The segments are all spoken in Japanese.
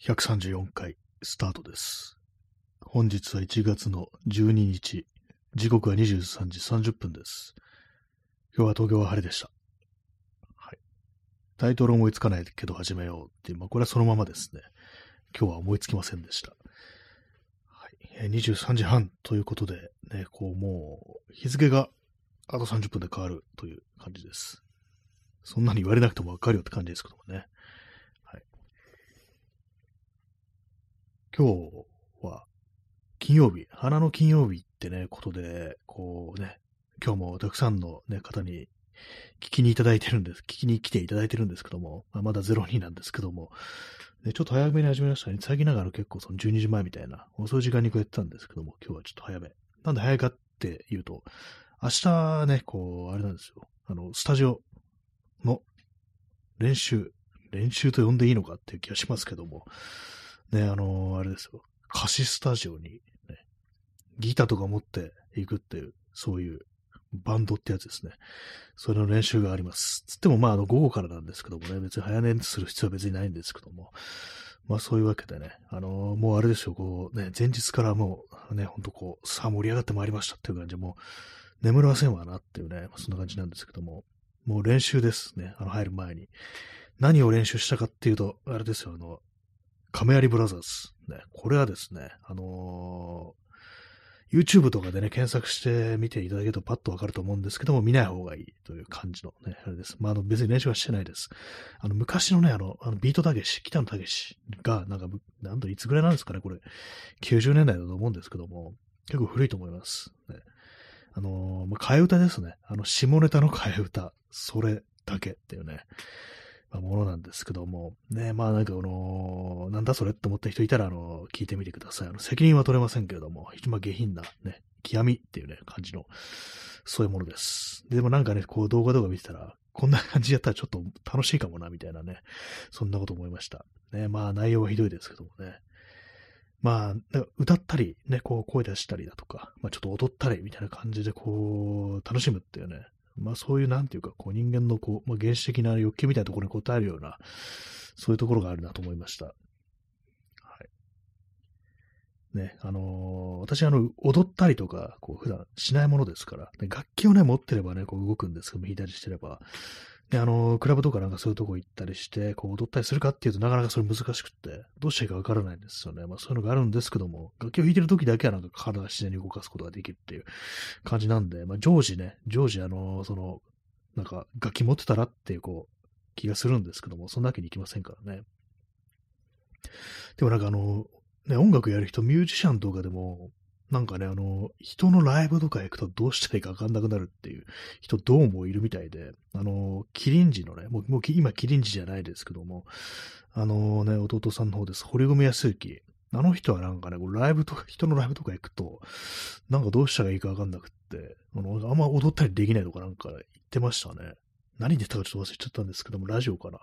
134回スタートです。本日は1月の12日、時刻は23時30分です。今日は東京は晴れでした。はい、タイトル思いつかないけど始めようっていう、これはそのままですね。今日は思いつきませんでした。はい、23時半ということで、ね、もう日付があと30分で変わるという感じです。そんなに言われなくてもわかるよって感じですけどもね。はい、今日は金曜日、花の金曜日ってね、ことで、今日もたくさんの、ね、方に聞きに来ていただいてるんですけども、まだ0人なんですけども、ね、ちょっと早めに始めましたね。最近ながら結構その12時前みたいな、遅い時間にこうやってたんですけども、今日はちょっと早め。なんで早いかっていうと、明日ね、あれなんですよ。スタジオの練習と呼んでいいのかっていう気がしますけども、ね、あれですよ。歌詞スタジオに、ね、ギターとか持っていくっていう、そういうバンドってやつですね。それの練習があります。つっても、午後からなんですけどもね、別に早寝する必要は別にないんですけども、そういうわけでね、もうあれですよ、ね、前日からもう、ね、ほんとさあ盛り上がってまいりましたっていう感じで、もう、眠らせんわなっていうね、そんな感じなんですけども、もう練習ですね、入る前に。何を練習したかっていうと、あれですよ、亀有ブラザーズ、ね。これはですね、YouTube とかでね、検索して見ていただけるとパッとわかると思うんですけども、見ない方がいいという感じのね、あれです。別に練習はしてないです。昔のね、ビートたけし、北野たけしが、なんといつぐらいなんですかね、これ。90年代だと思うんですけども、結構古いと思います。ね、替え歌ですね。下ネタの替え歌、それだけっていうね。ものなんですけども、ね、なんだそれって思った人いたら、聞いてみてください。責任は取れませんけれども、一番下品な、ね、極みっていうね、感じの、そういうものです。でもね、動画見てたら、こんな感じやったらちょっと楽しいかもな、みたいなね、そんなこと思いました。ね、内容はひどいですけどもね。歌ったり、ね、声出したりだとか、ちょっと踊ったり、みたいな感じで、楽しむっていうね、そういうなんていうか、人間の原始的な欲求みたいなところに応えるような、そういうところがあるなと思いました。はい。ね、私踊ったりとか、普段しないものですから、で楽器をね、持ってればね、動くんですけども、弾いたりしてれば、で、クラブとかそういうとこ行ったりして、踊ったりするかっていうとなかなかそれ難しくって、どうしていいかわからないんですよね。そういうのがあるんですけども、楽器を弾いてる時だけは体が自然に動かすことができるっていう感じなんで、常時楽器持ってたらっていう気がするんですけども、そんなわけにいきませんからね。でもね、音楽やる人、ミュージシャンとかでも、人のライブとか行くとどうしたらいいかわかんなくなるっていう人どうもいるみたいで、キリンジのね、もう今キリンジじゃないですけども、ね、弟さんの方です、堀米康之。あの人は人のライブとか行くと、どうしたらいいかわかんなくって、あんま踊ったりできないとか言ってましたね。何で言ったかちょっと忘れちゃったんですけども、ラジオかな。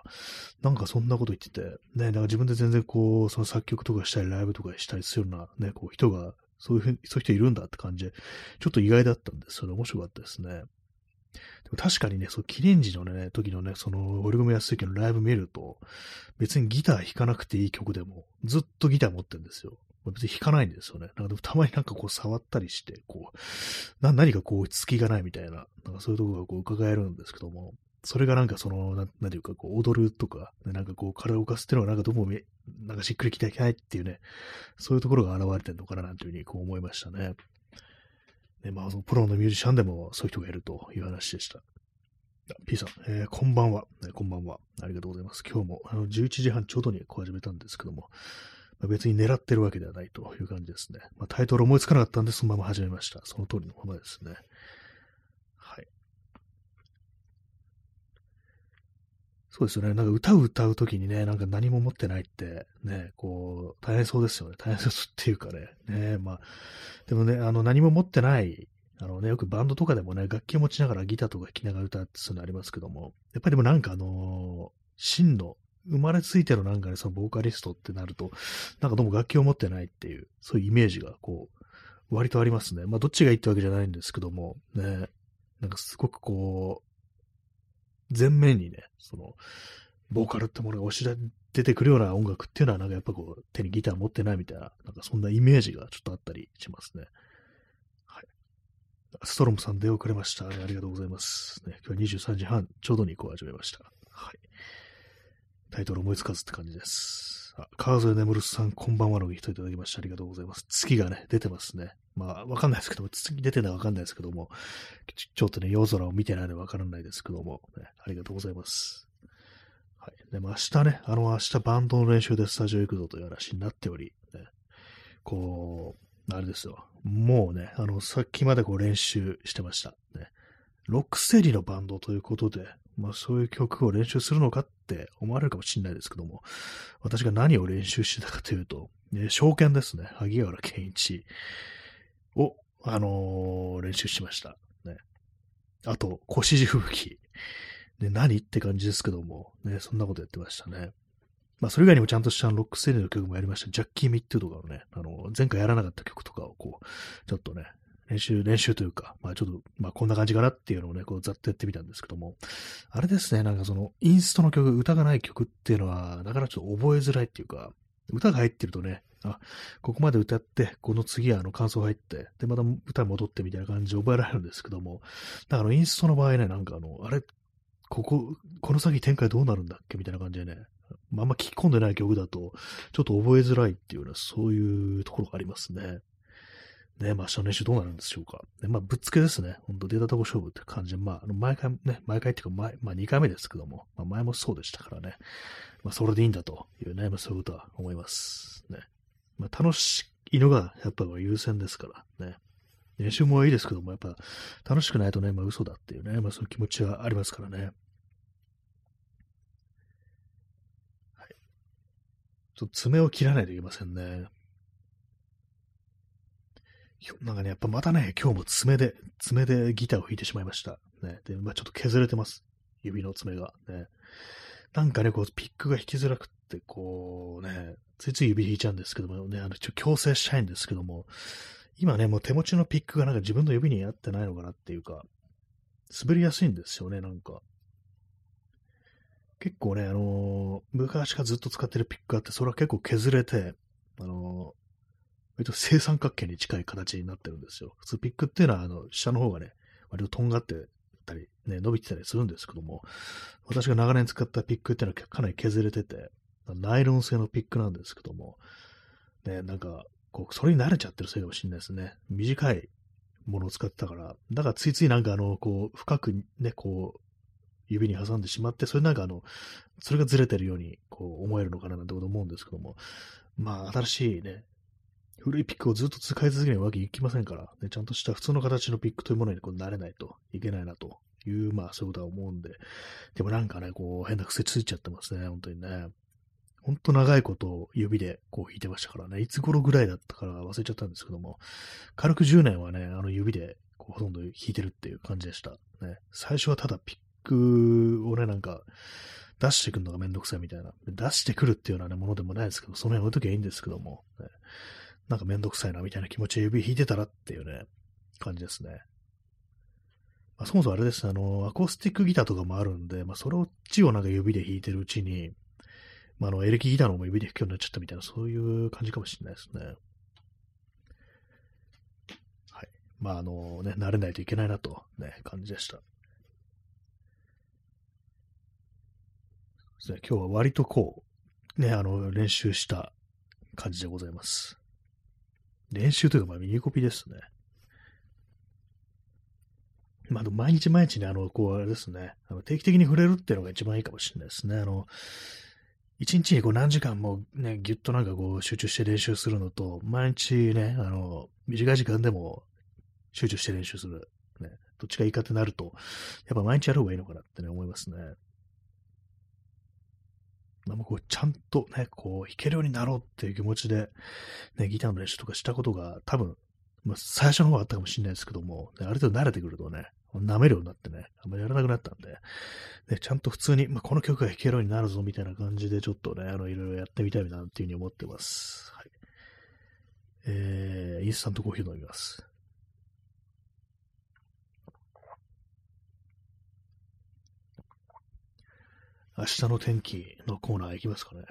そんなこと言ってて、ね、自分で全然その作曲とかしたり、ライブとかしたりするようなね、人が、そういう人いるんだって感じで、ちょっと意外だったんです。それ面白かったですね。でも確かにね、キリンジのね、時のね、堀米康之のライブ見ると、別にギター弾かなくていい曲でも、ずっとギター持ってるんですよ。別に弾かないんですよね。でもたまに触ったりして、何か落ち着きがないみたいな、そういうところが伺えるんですけども、それがなんていうか、踊るとか、体を動かすっていうのがどうもしっくりきていけないっていうね、そういうところが現れてるのかななんていうふうに思いましたね。で、プロのミュージシャンでもそういう人がいるという話でした。P さん、こんばんは、こんばんは。ありがとうございます。今日も11時半ちょうどに始めたんですけども、別に狙ってるわけではないという感じですね。タイトル思いつかなかったんで、そのまま始めました。その通りのままですね。そうですよね。歌を歌うときにね、何も持ってないって、ね、大変そうですよね。大変そうっていうかね。ね、でもね、何も持ってない、ね、よくバンドとかでもね、楽器を持ちながらギターとか弾きながら歌ってそういうのありますけども、やっぱりでも真の、生まれついてのね、そのボーカリストってなると、どうも楽器を持ってないっていう、そういうイメージが、割とありますね。どっちがいいってわけじゃないんですけども、ね、すごく前面にね、ボーカルってものが押し出てくるような音楽っていうのは、なんかやっぱこう、手にギター持ってないみたいな、なんかそんなイメージがちょっとあったりしますね。はい。ストロムさん出遅れました。ありがとうございます。ね、今日は23時半ちょうどにこう始めました。はい。タイトル思いつかずって感じです。あ、川添眠さん、こんばんはのギフトいただきましてありがとうございます。月がね、出てますね。まあ、わかんないですけども、月出てないわかんないですけども、ちょっとね、夜空を見てないのでわからないですけども、ね、ありがとうございます。はい。でも明日ね、明日バンドの練習でスタジオ行くぞという話になっており、ね、こう、あれですよ。もうね、さっきまでこう練習してました。ね、ロックステディのバンドということで、まあそういう曲を練習するのかって思われるかもしれないですけども、私が何を練習してたかというと、証券ですね。萩原健一を、練習しました。ね、あと、越路吹雪。で、何って感じですけども、ね、そんなことやってましたね。まあそれ以外にもちゃんとしたロックステディの曲もやりました。ジャッキー・ミットとかのね、前回やらなかった曲とかをこう、ちょっとね、練習というか、まあちょっと、まあこんな感じかなっていうのをね、こうざっとやってみたんですけども、あれですね、なんかその、インストの曲、歌がない曲っていうのは、だからちょっと覚えづらいっていうか、歌が入ってるとね、あ、ここまで歌って、この次は感想入って、で、また歌戻ってみたいな感じで覚えられるんですけども、だからインストの場合ね、なんかあれ、この先展開どうなるんだっけみたいな感じでね、まあ、あんま聞き込んでない曲だと、ちょっと覚えづらいっていうような、そういうところがありますね。ね、まあ、明日の練習どうなるんでしょうか。ね、まあ、ぶっつけですね。ほんと、出たとこ勝負って感じで、まあ、毎回っていうか、まあ、2回目ですけども、まあ、前もそうでしたからね。まあ、それでいいんだというね、まあ、そういうことは思います。ね。まあ、楽しいのが、やっぱり優先ですからね。練習もいいですけども、やっぱ、楽しくないとね、まあ、嘘だっていうね、まあ、そういう気持ちはありますからね。はい。ちょっと爪を切らないといけませんね。なんかね、やっぱまたね、今日も爪でギターを弾いてしまいました。ね。で、まあ、ちょっと削れてます。指の爪が。ね。なんかね、こう、ピックが弾きづらくって、こうね、ついつい指弾いちゃうんですけどもね、矯正したいんですけども、今ね、もう手持ちのピックがなんか自分の指に合ってないのかなっていうか、滑りやすいんですよね、なんか。結構ね、昔からずっと使ってるピックがあって、それは結構削れて、正三角形に近い形になってるんですよ。普通ピックっていうのは、下の方がね、割ととんがってたり、ね、伸びてたりするんですけども、私が長年使ったピックっていうのはかなり削れてて、ナイロン製のピックなんですけども、ね、なんか、こう、それに慣れちゃってるせいかもしれないですね。短いものを使ってたから、だからついついなんかこう、深くね、こう、指に挟んでしまって、それなんかそれがずれてるように、こう、思えるのかななんてこと思うんですけども、まあ、新しいね、古いピックをずっと使い続けるわけにいきませんから、ね、ちゃんとした普通の形のピックというものにこう慣れないといけないなという、まあそういうことは思うんで、でもなんかね、こう変な癖ついちゃってますね、本当にね。本当長いことを指でこう弾いてましたからね、いつ頃ぐらいだったから忘れちゃったんですけども、軽く10年はね、指でこうほとんど弾いてるっていう感じでした。ね、最初はただピックをね、なんか、出してくるのがめんどくさいみたいな。出してくるっていうようなものでもないですけど、その辺置いときゃいいんですけども、ね、なんかめんどくさいなみたいな気持ちで指弾いてたらっていうね、感じですね。まあ、そもそもあれですね、アコースティックギターとかもあるんで、まあ、それをなんか指で弾いてるうちに、まあ、エレキギターの方も指で弾くようになっちゃったみたいな、そういう感じかもしれないですね。はい。まあ、ね、慣れないといけないなと、ね、感じでした。ですね、今日は割とこう、ね、練習した感じでございます。練習というか、まあ、ミニコピですね。まあ、毎日毎日ね、こう、あれですね、定期的に触れるっていうのが一番いいかもしれないですね。一日にこう何時間もね、ぎゅっとなんかこう集中して練習するのと、毎日ね、短い時間でも集中して練習する。ね、どっちがいいかってなると、やっぱ毎日やる方がいいのかなってね、思いますね。まあ、こうちゃんとね、こう弾けるようになろうっていう気持ちで、ね、ギターの練習とかしたことが多分、まあ、最初の方はあったかもしれないですけども、ね、ある程度慣れてくるとね、舐めるようになってね、あんまりやらなくなったんで、ね、ちゃんと普通に、まあ、この曲が弾けるようになるぞみたいな感じでちょっとね、いろいろやってみたいなっていうふうに思ってます。はい。インスタントコーヒー飲みます。明日の天気のコーナー行きますかね。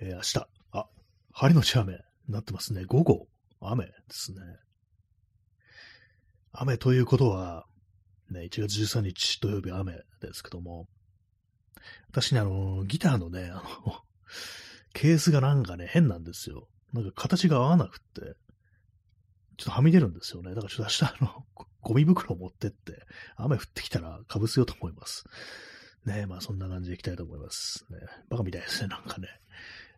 明日、晴れのち雨になってますね。午後、雨ですね。雨ということは、ね、1月13日土曜日雨ですけども、私ね、ギターのね、ケースがなんかね、変なんですよ。なんか形が合わなくって、ちょっとはみ出るんですよね。だからちょっと明日、ゴミ袋を持ってって、雨降ってきたら被せようと思います。ね、まあそんな感じでいきたいと思います。ね、バカみたいですね、なんかね。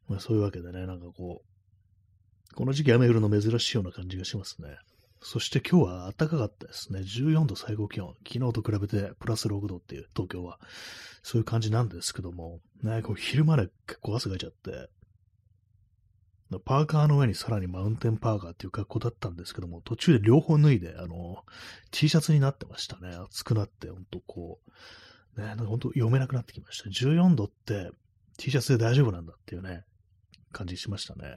まあそういうわけでね、なんかこう、この時期雨降るの珍しいような感じがしますね。そして今日は暖かかったですね。14度最高気温。昨日と比べてプラス6度っていう、東京は。そういう感じなんですけども、ね、こう昼まで結構汗かいちゃって、パーカーの上にさらにマウンテンパーカーっていう格好だったんですけども、途中で両方脱いで、T シャツになってましたね。暑くなって、ほんとこう、ね、なんかほんと読めなくなってきました。14度って T シャツで大丈夫なんだっていうね、感じしましたね。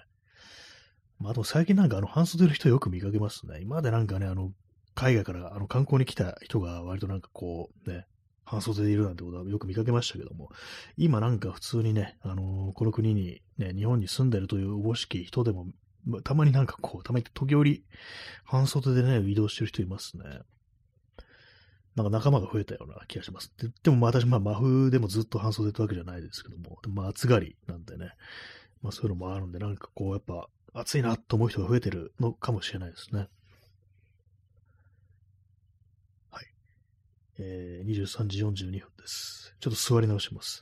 まあ、あと最近なんか半袖の人よく見かけますね。今までなんかね、海外から観光に来た人が割となんかこうね、半袖でいるなんてことはよく見かけましたけども、今なんか普通にね、この国に、ね、日本に住んでるというおぼしき人でも、たまになんかこう、時折、半袖でね、移動してる人いますね。なんか仲間が増えたような気がします。でも私、真冬でもずっと半袖ってわけじゃないですけども、暑がりなんでね、まあそういうのもあるんで、なんかこう、やっぱ暑いなと思う人が増えてるのかもしれないですね。23時42分です。ちょっと座り直します。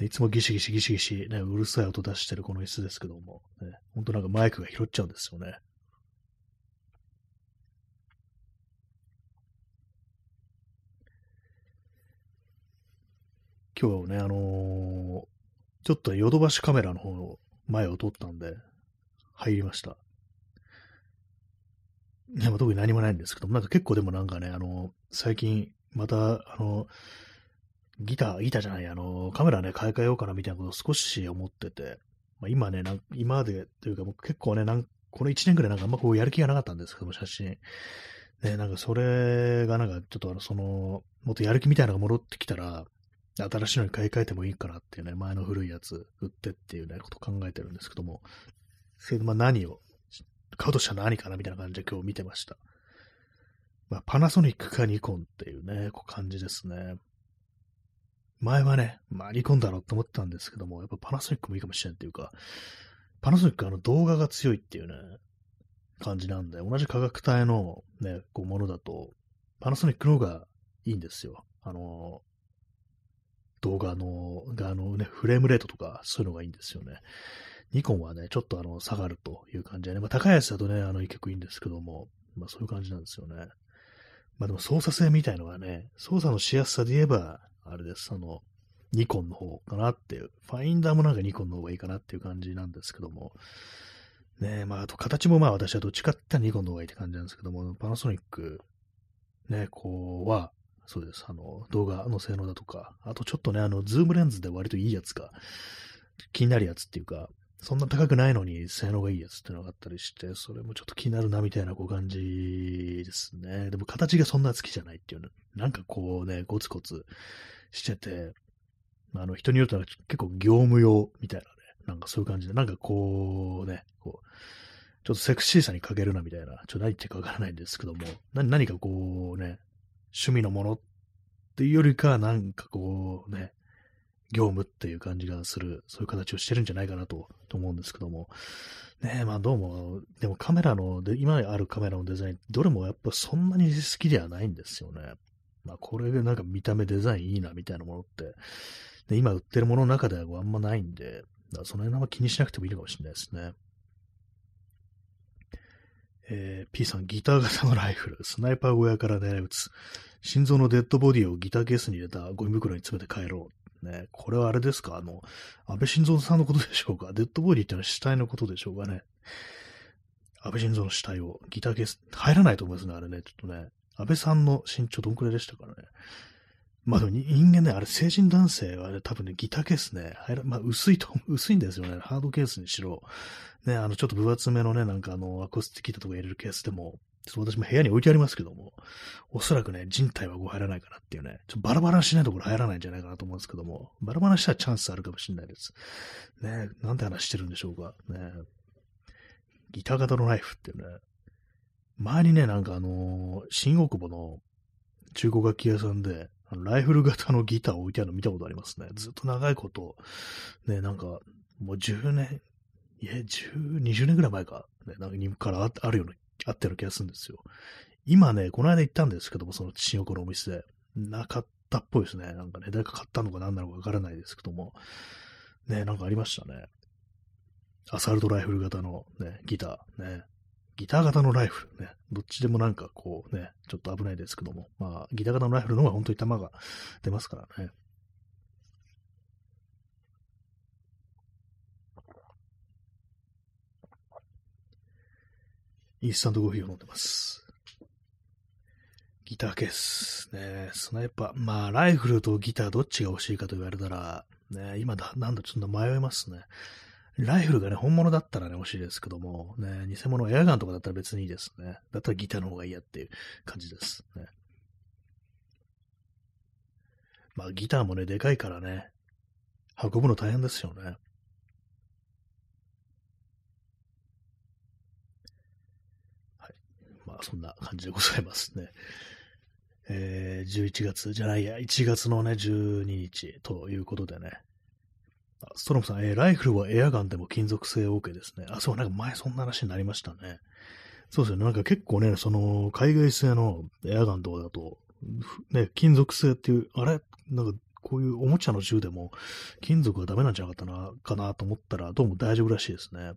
いつもギシギシ、ね、うるさい音出してるこの椅子ですけども、ね、ほんとなんかマイクが拾っちゃうんですよね。今日ね、ちょっとヨドバシカメラの方の前を通ったんで、入りました。いや、まあ、特に何もないんですけども、なんか結構でもなんかね、最近、また、ギターじゃない、カメラね、買い替えようかなみたいなことを少し思ってて、まあ、今ね、今までというか、もう結構ね、この1年くらいなんかあんまこうやる気がなかったんですけども、写真。ね、なんかそれがなんかちょっともっとやる気みたいなのが戻ってきたら、新しいのに買い替えてもいいかなっていうね、前の古いやつ売ってっていうね、こと考えてるんですけども、それでまあ何を、買うとしたら何かなみたいな感じで今日見てました。まあ、パナソニックかニコンっていうね、こう感じですね。前はね、まあニコンだろうと思ったんですけども、やっぱパナソニックもいいかもしれんっていうか、パナソニックは動画が強いっていうね、感じなんで、同じ価格帯のね、こうものだと、パナソニックの方がいいんですよ。動画の、ね、フレームレートとかそういうのがいいんですよね。ニコンはね、ちょっと下がるという感じでね、まあ高いやつだとね、結構いいんですけども、まあそういう感じなんですよね。まあでも操作性みたいのはね、操作のしやすさで言えば、あれです、ニコンの方かなっていう、ファインダーもなんかニコンの方がいいかなっていう感じなんですけども、ねえ、まああと形もまあ私はどっちかって言ったらニコンの方がいいって感じなんですけども、パナソニック、ね、こうは、そうです、動画の性能だとか、あとちょっとね、ズームレンズで割といいやつが、気になるやつっていうか、そんな高くないのに性能がいいやつっていうのがあったりして、それもちょっと気になるなみたいなこう感じですね。でも形がそんな好きじゃないっていうね。なんかこうね、ゴツゴツしてて、人によっては結構業務用みたいなね、なんかそういう感じで、なんかこうね、こう、ちょっとセクシーさに欠けるなみたいな、何言ってかわからないんですけども、何かこうね、趣味のものっていうよりか、なんかこうね、業務っていう感じがする、そういう形をしてるんじゃないかなと思うんですけども。ねえ、まあどうも、でも今あるカメラのデザイン、どれもやっぱそんなに好きではないんですよね。まあこれでなんか見た目デザインいいなみたいなものって、で今売ってるものの中ではあんまないんで、だからその辺は気にしなくてもいいのかもしれないですね。P さん、ギター型のライフル、スナイパー小屋から狙い撃つ、心臓のデッドボディをギターケースに入れたゴミ袋に詰めて帰ろう。ね、これはあれですか、安倍晋三さんのことでしょうか。デッドボディってのは死体のことでしょうかね。安倍晋三の死体をギターケース、入らないと思いますね、あれね。ちょっとね、安倍さんの身長どんくらいでしたからね。まあでも人間ね、あれ成人男性は、ね、多分ね、ギターケースね、まあ薄いんですよね。ハードケースにしろ。ね、ちょっと分厚めのね、なんかアコースティックギターとか入れるケースでも、私も部屋に置いてありますけども、おそらくね、人体はこう入らないかなっていうね、ちょっとバラバラしないところ入らないんじゃないかなと思うんですけども、バラバラしたらチャンスあるかもしれないです。ね、なんて話してるんでしょうか。ね、ギター型のナイフっていうね、前にね、なんか新大久保の中古楽器屋さんで、ライフル型のギターを置いてあるの見たことありますね。ずっと長いこと、ね、なんか、もう10年、いや、20年ぐらい前か、ね、なんかからあるような、あったような気がするんですよ。今ね、この間行ったんですけども、その新横のお店、なかったっぽいですね。なんかね、誰か買ったのか何なのかわからないですけども、ね、なんかありましたね。アサルトライフル型の、ね、ギター、ね。ギター型のライフルね。どっちでもなんかこうね、ちょっと危ないですけども。まあ、ギター型のライフルの方が本当に弾が出ますからね。インスタントコーヒーを飲んでます。ギターケース。ね、スナイパー。まあ、ライフルとギターどっちが欲しいかと言われたら、ね、今だ、なんだ、ちょっと迷いますね。ライフルがね、本物だったらね、欲しいですけども、ね、偽物、エアガンとかだったら別にいいですね。だったらギターの方がいいやっていう感じですね。まあ、ギターもね、でかいからね、運ぶの大変ですよね。はい。まあ、そんな感じでございますね。11月じゃないや、1月のね、12日ということでね、ストロムさん、ライフルはエアガンでも金属製 OK ですね。あ、そう、なんか前そんな話になりましたね。そうですよね。なんか結構ね、その、海外製のエアガンとかだと、ね、金属製っていう、あれなんかこういうおもちゃの銃でも、金属がダメなんじゃなかったな、かなと思ったら、どうも大丈夫らしいですね。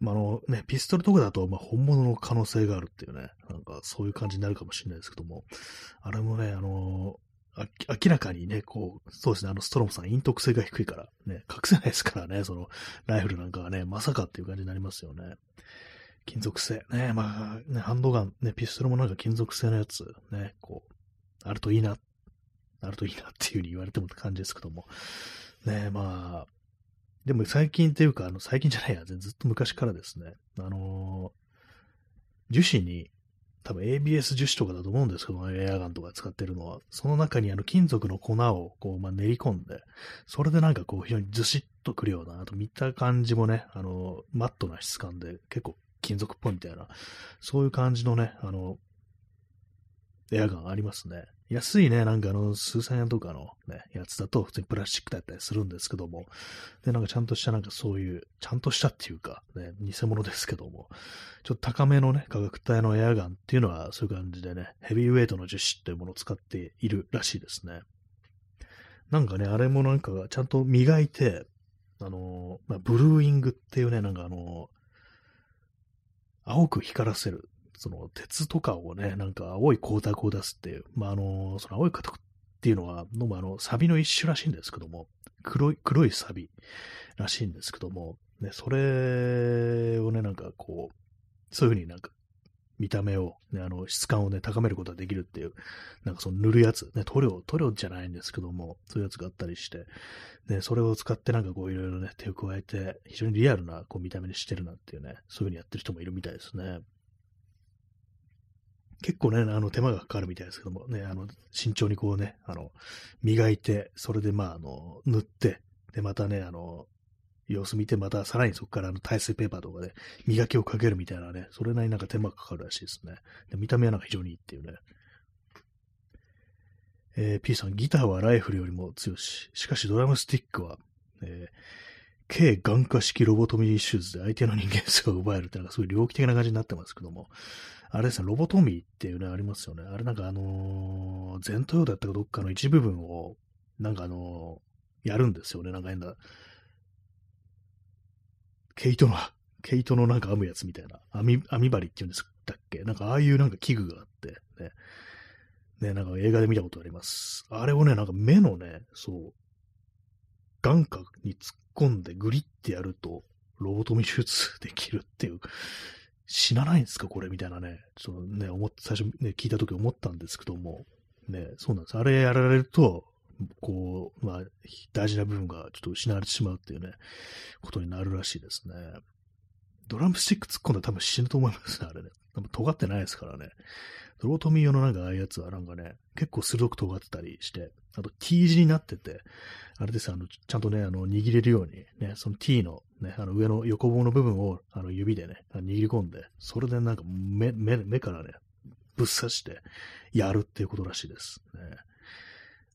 まあ、ね、ピストルとかだと、まあ、本物の可能性があるっていうね、なんかそういう感じになるかもしれないですけども、あれもね、明らかにね、こう、そうですね、ストロムさん、陰徳性が低いから、ね、隠せないですからね、その、ライフルなんかはね、まさかっていう感じになりますよね。金属製、ね、まあ、ね、ハンドガン、ね、ピストルもなんか金属製のやつ、ね、こう、あるといいなっていう風に言われてもって感じですけども、ね、まあ、でも最近っていうか、最近じゃないや、ずっと昔からですね、樹脂に、多分 ABS 樹脂とかだと思うんですけど、エアガンとか使ってるのは、その中に金属の粉をこう、まあ、練り込んで、それでなんかこう非常にずしっとくるような、あと見た感じもね、マットな質感で結構金属っぽいみたいな、そういう感じのね、エアガンありますね。安いね、なんか数千円とかのね、やつだと普通にプラスチックだったりするんですけども、で、なんかちゃんとしたなんかそういう、ちゃんとしたっていうか、ね、偽物ですけども、ちょっと高めのね、価格帯のエアガンっていうのはそういう感じでね、ヘビーウェイトの樹脂っていうものを使っているらしいですね。なんかね、あれもなんかちゃんと磨いて、まあ、ブルーイングっていうね、なんか青く光らせる。その鉄とかをね、なんか青い光沢を出すっていう、まあ、その青い光沢っていうのは、サビの一種らしいんですけども、黒いサビらしいんですけども、ね、それをね、なんかこう、そういう風になんか見た目を、ね、質感をね、高めることができるっていう、なんかその塗るやつ、ね、塗料じゃないんですけども、そういうやつがあったりして、ね、それを使ってなんかこういろいろね、手を加えて、非常にリアルなこう見た目にしてるなっていうね、そういう風にやってる人もいるみたいですね。結構ね、手間がかかるみたいですけども、ね、慎重にこうね、磨いて、それでまあ、塗って、で、またね、様子見て、またさらにそこから耐水ペーパーとかで、磨きをかけるみたいなね、それなりになんか手間がかかるらしいですね。で、見た目はなんか非常にいいっていうね。P さん、ギターはライフルよりも強し、しかしドラムスティックは、軽眼科式ロボトミー手術で相手の人間性を奪えるってなんかすごい猟奇的な感じになってますけども、あれですね、ロボトミーっていうね、ありますよね。あれなんか前頭葉だったかどっかの一部分を、なんかやるんですよね。なんか変な、毛糸のなんか編むやつみたいな、編み針っていうんですだっけ、なんかああいうなんか器具があって、ね、なんか映画で見たことあります。あれをね、なんか目のね、そう、眼下に突っ込んでグリってやると、ロボトミー手術できるっていう、死なないんですかこれみたいなね、ちょっとね、最初ね、聞いたとき思ったんですけども、ね、そうなんです。あれやられると、こう、まあ、大事な部分がちょっと失われてしまうっていうね、ことになるらしいですね。ドラムスティック突っ込んだら多分死ぬと思いますね、あれね。多分尖ってないですからね。ドロトミー用のなんかああいうやつはなんかね、結構鋭く尖ってたりして、あと T 字になってて、あれです、ちゃんとね、握れるように、ね、その T のね、上の横棒の部分を指でね、握り込んで、それでなんか目からね、ぶっ刺してやるっていうことらしいです。ね、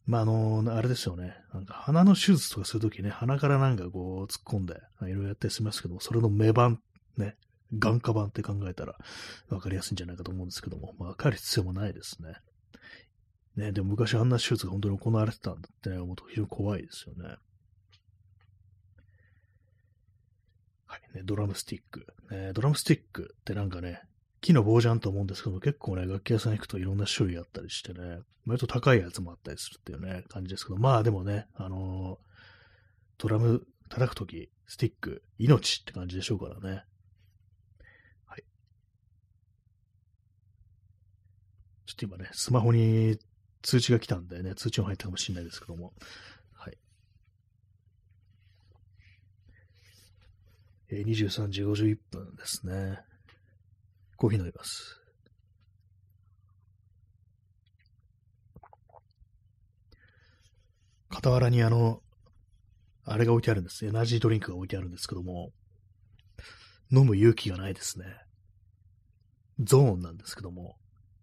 まあ、あれですよね。なんか鼻の手術とかするときね、鼻からなんかこう突っ込んで、いろいろやったりしますけども、それの目板、ね、眼科板って考えたら分かりやすいんじゃないかと思うんですけども、まあ、分かる必要もないですね。ね、でも昔あんな手術が本当に行われてたんだって思うと非常に怖いですよね。はい、ね、ドラムスティック、ね。ドラムスティックってなんかね、木の棒じゃんと思うんですけども、結構ね、楽器屋さん行くといろんな種類あったりしてね、割と高いやつもあったりするっていうね、感じですけど、まあでもね、ドラム叩くとき、スティック、命って感じでしょうからね。はい。ちょっと今ね、スマホに通知が来たんでね、通知音入ったかもしれないですけども、はい。23時51分ですね。コーヒー飲みます。傍らにあれが置いてあるんです。エナジードリンクが置いてあるんですけども、飲む勇気がないですね。ゾーンなんですけども、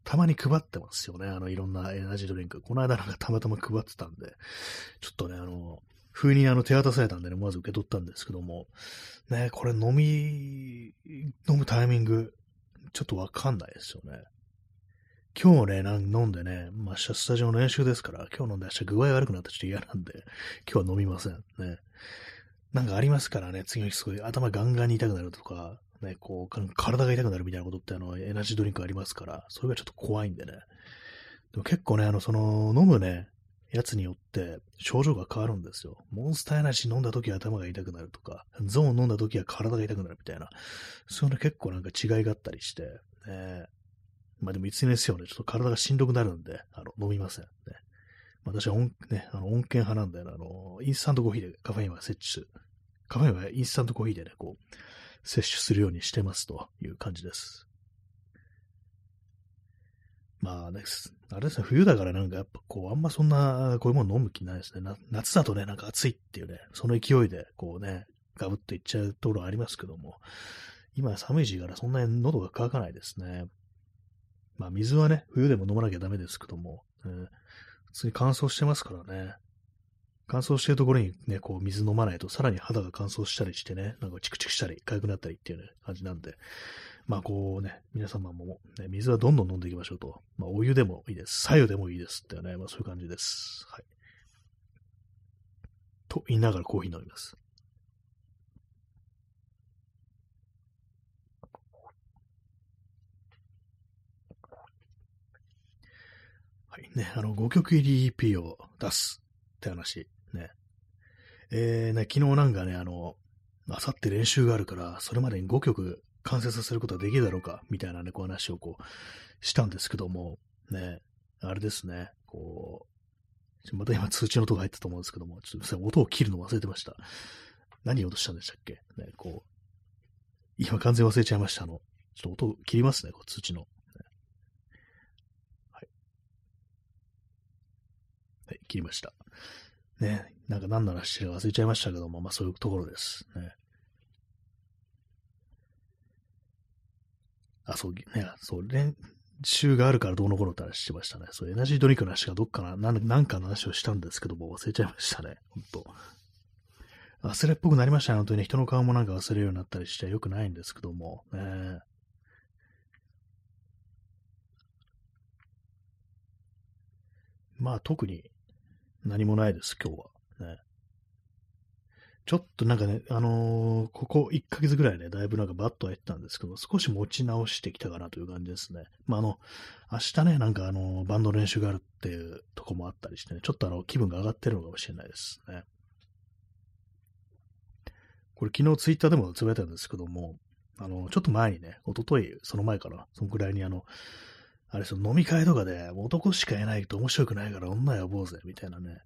たまに配ってますよね。いろんなエナジードリンク。この間なんかたまたま配ってたんで、ちょっとね、ふうに手渡されたんでね、まず受け取ったんですけども、ね、これ飲むタイミング、ちょっとわかんないですよね。今日ね、飲んでね、まあ、明日スタジオの練習ですから、今日飲んで明日具合悪くなってちょっと嫌なんで、今日は飲みません。ね。なんかありますからね、次の日すごい頭ガンガンに痛くなるとか、ね、こう、体が痛くなるみたいなことってエナジードリンクありますから、それがちょっと怖いんでね。でも結構ね、飲むね、やつによって症状が変わるんですよ。モンスターエナジー飲んだ時は頭が痛くなるとか、ゾーン飲んだ時は体が痛くなるみたいな、そういうの結構なんか違いがあったりして、まあでもいつにですよね、ちょっと体がしんどくなるんで、飲みませんね。私はね、穏健派なんで、インスタントコーヒーでカフェインはインスタントコーヒーでね、こう、摂取するようにしてますという感じです。まあね、あれですね、冬だからなんかやっぱこう、あんまそんな、こういうもの飲む気ないですね。夏だとね、なんか暑いっていうね、その勢いでこうね、ガブッといっちゃうところありますけども、今寒い時期からそんなに喉が渇かないですね。まあ水はね、冬でも飲まなきゃダメですけども、普通に乾燥してますからね。乾燥してるところにね、こう水飲まないとさらに肌が乾燥したりしてね、なんかチクチクしたり、痒くなったりっていうね、感じなんで、まあこうね、皆様も、ね、水はどんどん飲んでいきましょうと。まあお湯でもいいです。白湯でもいいですってね、まあそういう感じです。はい。と言いながらコーヒー飲みます。はいね、5曲入り EP を出すって話。ね。ね、昨日なんかね、あさって練習があるから、それまでに5曲完成させることはできるだろうか、みたいなね、こう話をこう、したんですけども、ね、あれですね、こう、また今通知の音が入ったと思うんですけども、ちょっとすいません、音を切るの忘れてました。何言おうとしたんでしたっけね、こう、今完全忘れちゃいました。ちょっと音を切りますね、こう通知の。はい、切りました。ね、なんか何ならして忘れちゃいましたけども、まあそういうところです。ね、あ、そう、ね、そう、練習があるからどうのこうのって話してましたね。そう、エナジードリンクの話がどっかなんかの話をしたんですけども、忘れちゃいましたね、ほんと。忘れっぽくなりましたね、本当にね。人の顔もなんか忘れるようになったりしてよくないんですけども、ね。まあ特に、何もないです、今日は。ね、ちょっとなんかね、ここ1ヶ月ぐらいね、だいぶなんかバッと入ったんですけど、少し持ち直してきたかなという感じですね。まあ明日ね、なんかバンドの練習があるっていうとこもあったりしてね、ちょっと気分が上がってるのかもしれないですね。これ昨日ツイッターでもつぶやいたんですけども、ちょっと前にね、一昨日その前かな、そのくらいにあれ、その飲み会とかで、男しかいないと面白くないから女呼ぼうぜ、みたいなね。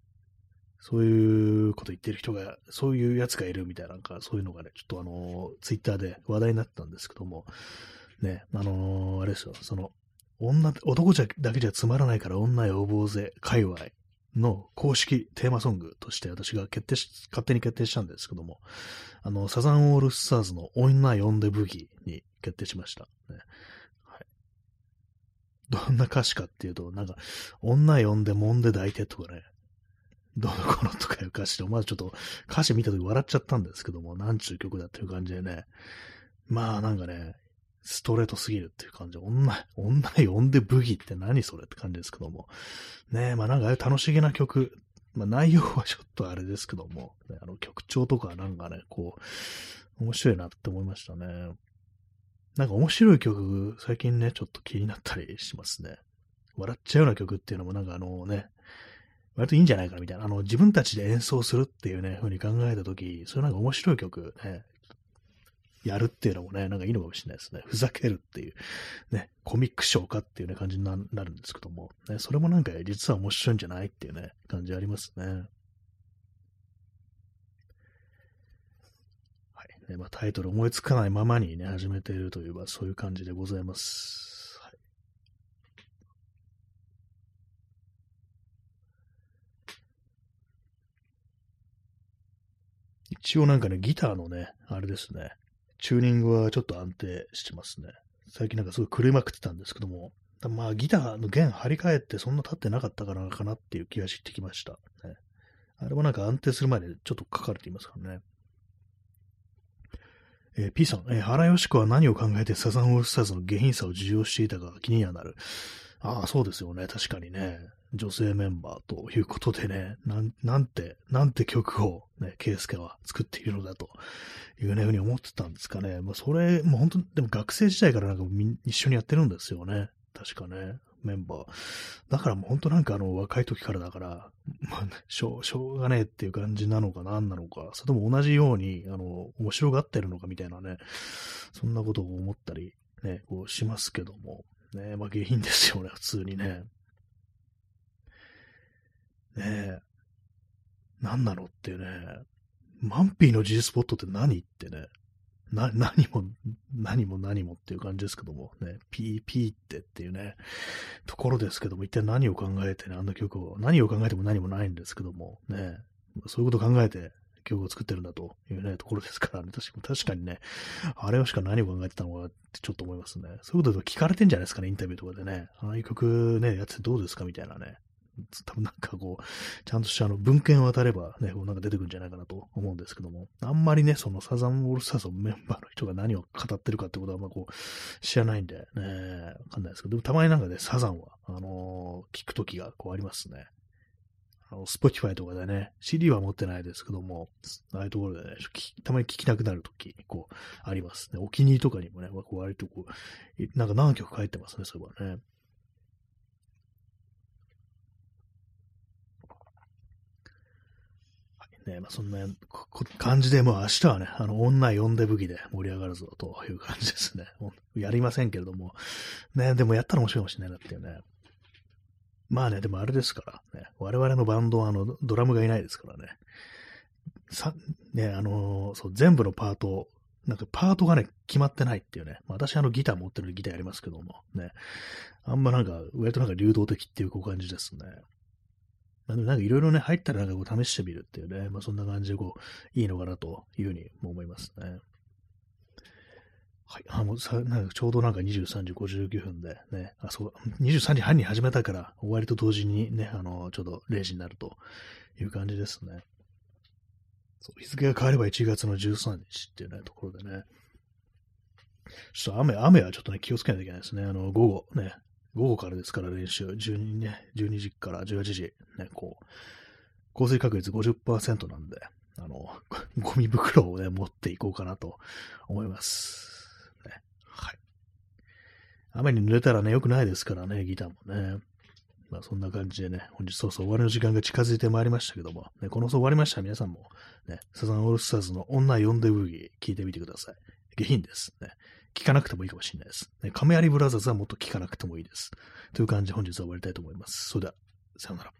そういうこと言ってる人が、そういうやつがいるみたいな、なんかそういうのがね、ちょっとツイッターで話題になったんですけども、ね、あれですよ、その、男だけじゃつまらないから女呼ぼうぜ、界隈の公式テーマソングとして私が勝手に決定したんですけども、サザンオールスターズの女呼んでブギーに決定しました。ね、どんな歌詞かっていうと、なんか、女呼んでもんで抱いてとかね、どうのこのとかいう歌詞で、まずちょっと歌詞見たとき笑っちゃったんですけども、なんちゅう曲だっていう感じでね、まあなんかね、ストレートすぎるっていう感じで、女呼んでブギって何それって感じですけども、ねえ、まあなんか楽しげな曲、まあ内容はちょっとあれですけども、ね、曲調とかなんかね、こう、面白いなって思いましたね。なんか面白い曲、最近ね、ちょっと気になったりしますね。笑っちゃうような曲っていうのもなんかね、割といいんじゃないかなみたいな、自分たちで演奏するっていうね、風に考えたとき、それなんか面白い曲ね、やるっていうのもね、なんかいいのかもしれないですね。ふざけるっていう、ね、コミックショーかっていうね、感じになるんですけども、ね、それもなんか実は面白いんじゃないっていうね、感じありますね。まあ、タイトル思いつかないままにね、始めているというか、そういう感じでございます。はい、一応なんかね、ギターのね、あれですね、チューニングはちょっと安定してますね。最近なんかすごい狂いまくってたんですけども、まあギターの弦張り替えてそんな立ってなかったからかなっていう気がしてきました、ね。あれもなんか安定する前でちょっと書かれていますからね。P さん、原よし子は何を考えてサザンオールスターズの下品さを受容していたか気にはなる。ああ、そうですよね。確かにね。女性メンバーということでね、なんて曲をね、ケイスケは作っているのだというふうに思ってたんですかね。まあ、それ、もう本当に、でも学生時代からなんか一緒にやってるんですよね。確かね。メンバー。だからもう本当なんか若い時からだから、まあね、しょうがねえっていう感じなのか何なのか、それとも同じように、面白がってるのかみたいなね、そんなことを思ったり、ね、こうしますけども、ね、まあ下品ですよね、普通にね。ねえ、何なのってね、マンピーの G スポットって何ってね、何もっていう感じですけどもね、ピーっていうね、ところですけども、一体何を考えてね、あんな曲を、何を考えても何もないんですけども、ね、そういうことを考えて曲を作ってるんだというね、ところですからね、確かにね、あれはしか何を考えてたのかってちょっと思いますね。そういうこと聞かれてんじゃないですかね、インタビューとかでね、ああいう曲ね、やってどうですかみたいなね、多分なんかこう、ちゃんとした文献を当たればね、こうなんか出てくるんじゃないかなと思うんですけども、あんまりね、そのサザンオールスターズのメンバーの人が何を語ってるかってことはあんまこう、知らないんで、ね、わかんないですけど、でもたまになんかね、サザンは、聞くときがこうありますね。Spotify とかでね、CD は持ってないですけども、ああいうところでね、たまに聞きたくなるとき、こう、ありますね。お気に入りとかにもね、こう割とこう、なんか何曲書いてますね、そういえばね。ね、まあ、そんな感じで、もう明日はね、女呼んでブギで盛り上がるぞという感じですね。やりませんけれども、ね、でもやったら面白いかもしれないなっていうね。まあね、でもあれですから、ね、我々のバンドはドラムがいないですからね。そう、全部のパート、なんかパートがね、決まってないっていうね。まあ、私ギター持ってるギターやりますけども、ね。あんまなんか、割となんか流動的っていう感じですね。なんかいろいろね、入ったらなんかこう試してみるっていうね、まあそんな感じでこう、いいのかなというふうにも思いますね。はい。なんかちょうどなんか23時59分でね、23時半に始めたから終わりと同時にね、ちょうど0時になるという感じですね。そう、日付が変われば1月の13日っていうね、ところでね。ちょっと雨はちょっとね、気をつけないといけないですね。午後からですから練習、12時から18時、ね、こう、降水確率 50% なんで、ゴミ袋をね、持っていこうかなと思います。ね、はい。雨に濡れたらね、良くないですからね、ギターもね。まあそんな感じでね、本日そうそう終わりの時間が近づいてまいりましたけども、ね、この終わりましたら皆さんも、ね、サザンオールスターズの女呼んでブギー聞いてみてください。下品ですね。聞かなくてもいいかもしれないです。ね、亀有ブラザーズはもっと聞かなくてもいいです。という感じで本日は終わりたいと思います。それでは、さようなら。